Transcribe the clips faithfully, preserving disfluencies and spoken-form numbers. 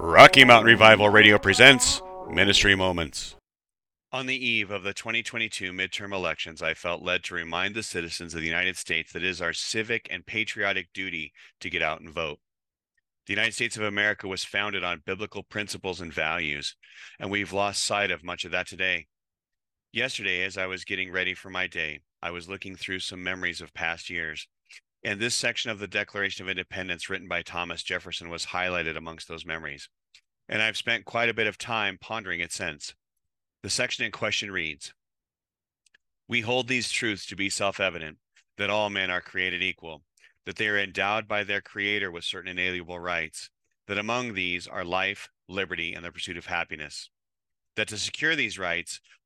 Rocky Mountain Revival Radio presents Ministry Moments. On the eve of the twenty twenty-two midterm elections, I felt led to remind the citizens of the United States that it is our civic and patriotic duty to get out and vote. The United States of America was founded on biblical principles and values, and we've lost sight of much of that today. Yesterday, as I was getting ready for my day, I was looking through some memories of past years, and this section of the Declaration of Independence written by Thomas Jefferson was highlighted amongst those memories, and I've spent quite a bit of time pondering it since. The section in question reads, "We hold these truths to be self-evident, that all men are created equal, that they are endowed by their Creator with certain inalienable rights, that among these are life, liberty, and the pursuit of happiness, that to secure these rights,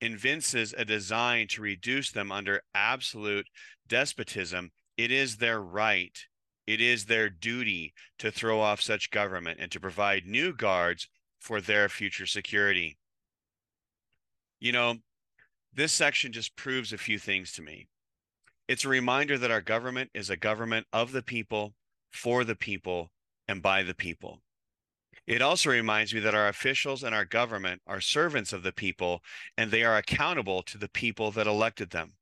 evinces a design to reduce them under absolute despotism, it is their right, it is their duty to throw off such government and to provide new guards for their future security." You know, this section just proves a few things to me. It's a reminder that our government is a government of the people, for the people, and by the people. It also reminds me that our officials and our government are servants of the people, and they are accountable to the people that elected them.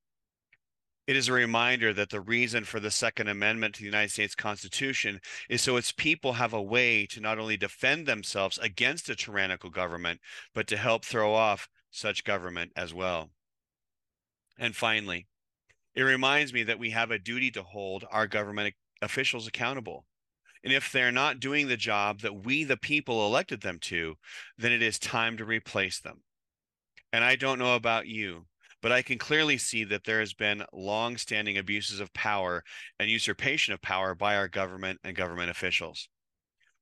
It is a reminder that the reason for the Second Amendment to the United States Constitution is so its people have a way to not only defend themselves against a tyrannical government, but to help throw off such government as well. And finally, it reminds me that we have a duty to hold our government officials accountable. And if they're not doing the job that we, the people, elected them to, then it is time to replace them. And I don't know about you, but I can clearly see that there has been long-standing abuses of power and usurpation of power by our government and government officials,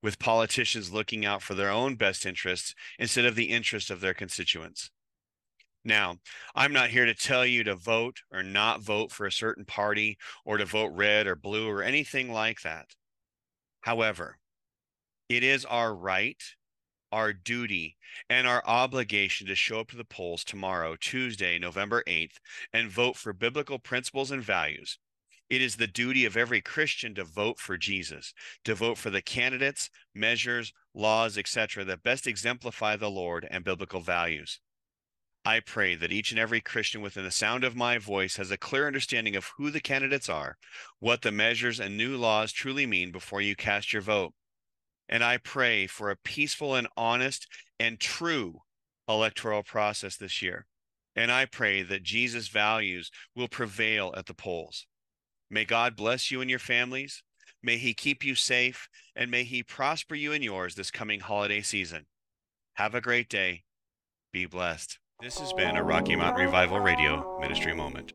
with politicians looking out for their own best interests instead of the interests of their constituents. Now, I'm not here to tell you to vote or not vote for a certain party or to vote red or blue or anything like that. However, it is our right, our duty, and our obligation to show up to the polls tomorrow, Tuesday, November eighth, and vote for biblical principles and values. It is the duty of every Christian to vote for Jesus, to vote for the candidates, measures, laws, et cetera that best exemplify the Lord and biblical values. I pray that each and every Christian within the sound of my voice has a clear understanding of who the candidates are, what the measures and new laws truly mean before you cast your vote. And I pray for a peaceful and honest and true electoral process this year. And I pray that Jesus' values will prevail at the polls. May God bless you and your families. May He keep you safe, and may He prosper you and yours this coming holiday season. Have a great day. Be blessed. This has been a Rocky Mountain Revival Radio Ministry Moment.